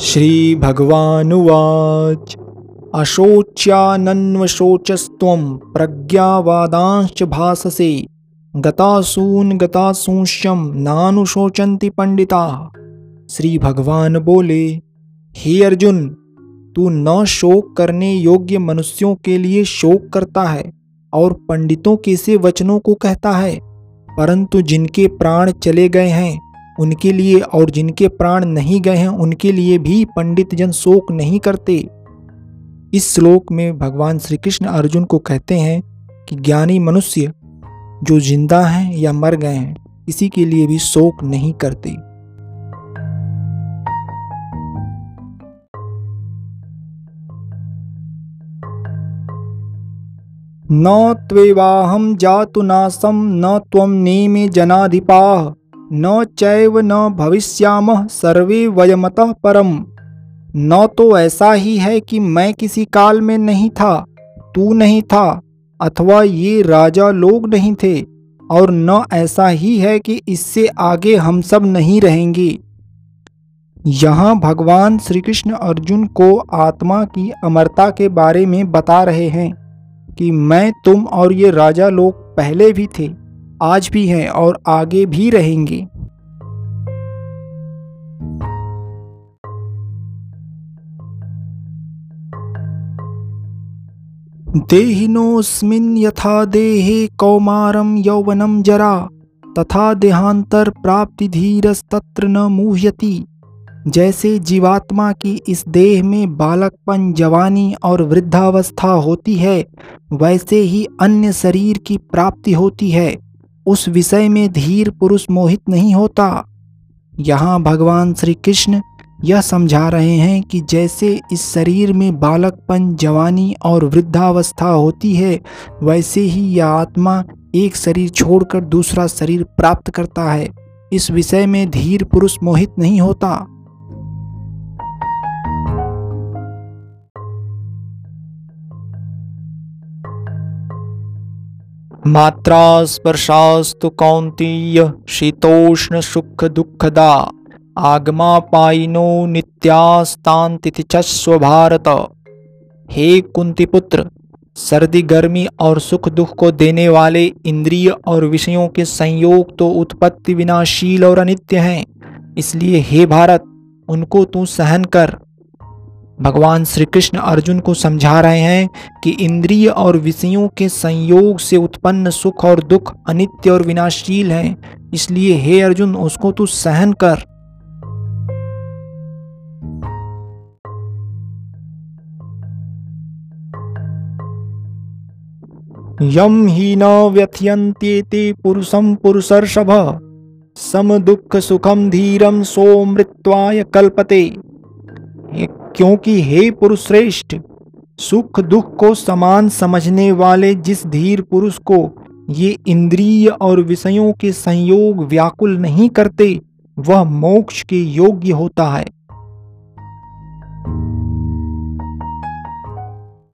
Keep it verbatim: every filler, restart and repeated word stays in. श्री भगवानुवाच अशोच्यानन्वशोचस्त्वं प्रज्ञावादांश्च भाससे गतासून गतासूंश्यं नानुशोचन्ति पंडिता। श्री भगवान बोले, हे अर्जुन, तू न शोक करने योग्य मनुष्यों के लिए शोक करता है और पंडितों के से वचनों को कहता है, परंतु जिनके प्राण चले गए हैं उनके लिए और जिनके प्राण नहीं गए हैं उनके लिए भी पंडित जन शोक नहीं करते। इस श्लोक में भगवान श्री कृष्ण अर्जुन को कहते हैं कि ज्ञानी मनुष्य जो जिंदा हैं या मर गए हैं किसी के लिए भी शोक नहीं करते। न त्वेवाहं जातु नासं न त्वं नेमे जनाधिपाः न चैव न भविष्यामः सर्वे वयमतः परम। न तो ऐसा ही है कि मैं किसी काल में नहीं था, तू नहीं था, अथवा ये राजा लोग नहीं थे, और न ऐसा ही है कि इससे आगे हम सब नहीं रहेंगे। यहाँ भगवान श्री कृष्ण अर्जुन को आत्मा की अमरता के बारे में बता रहे हैं कि मैं, तुम और ये राजा लोग पहले भी थे, आज भी हैं और आगे भी रहेंगे। देहिनोऽस्मिन् यथा देहे कौमारं यौवनं जरा तथा देहांतर प्राप्ति धीरस्तत्र न मुह्यति। जैसे जीवात्मा की इस देह में बालकपन, जवानी और वृद्धावस्था होती है, वैसे ही अन्य शरीर की प्राप्ति होती है। उस विषय में धीर पुरुष मोहित नहीं होता। यहाँ भगवान श्री कृष्ण यह समझा रहे हैं कि जैसे इस शरीर में बालकपन, जवानी और वृद्धावस्था होती है, वैसे ही यह आत्मा एक शरीर छोड़कर दूसरा शरीर प्राप्त करता है। इस विषय में धीर पुरुष मोहित नहीं होता। मात्रा स्पर्शास्तु कौन्तेय शीतोष्ण सुख दुःखदा आगमापायिनो नित्यास्तान्तितिचस्व भारत। हे कुंतीपुत्र, सर्दी, गर्मी और सुख दुख को देने वाले इंद्रिय और विषयों के संयोग तो उत्पत्ति विनाशील और अनित्य हैं, इसलिए हे भारत, उनको तू सहन कर। भगवान श्री कृष्ण अर्जुन को समझा रहे हैं कि इंद्रिय और विषयों के संयोग से उत्पन्न सुख और दुख अनित्य और विनाशशील हैं, इसलिए हे अर्जुन, उसको तू सहन कर। यम ही न व्यथयन्त्येति पुरुषं पुरुषर्षभ सम दुख सुखम धीरम सो मृत्वाय कल्पते। क्योंकि हे पुरुष श्रेष्ठ, सुख दुख को समान समझने वाले जिस धीर पुरुष को ये इंद्रिय और विषयों के संयोग व्याकुल नहीं करते, वह मोक्ष के योग्य होता है।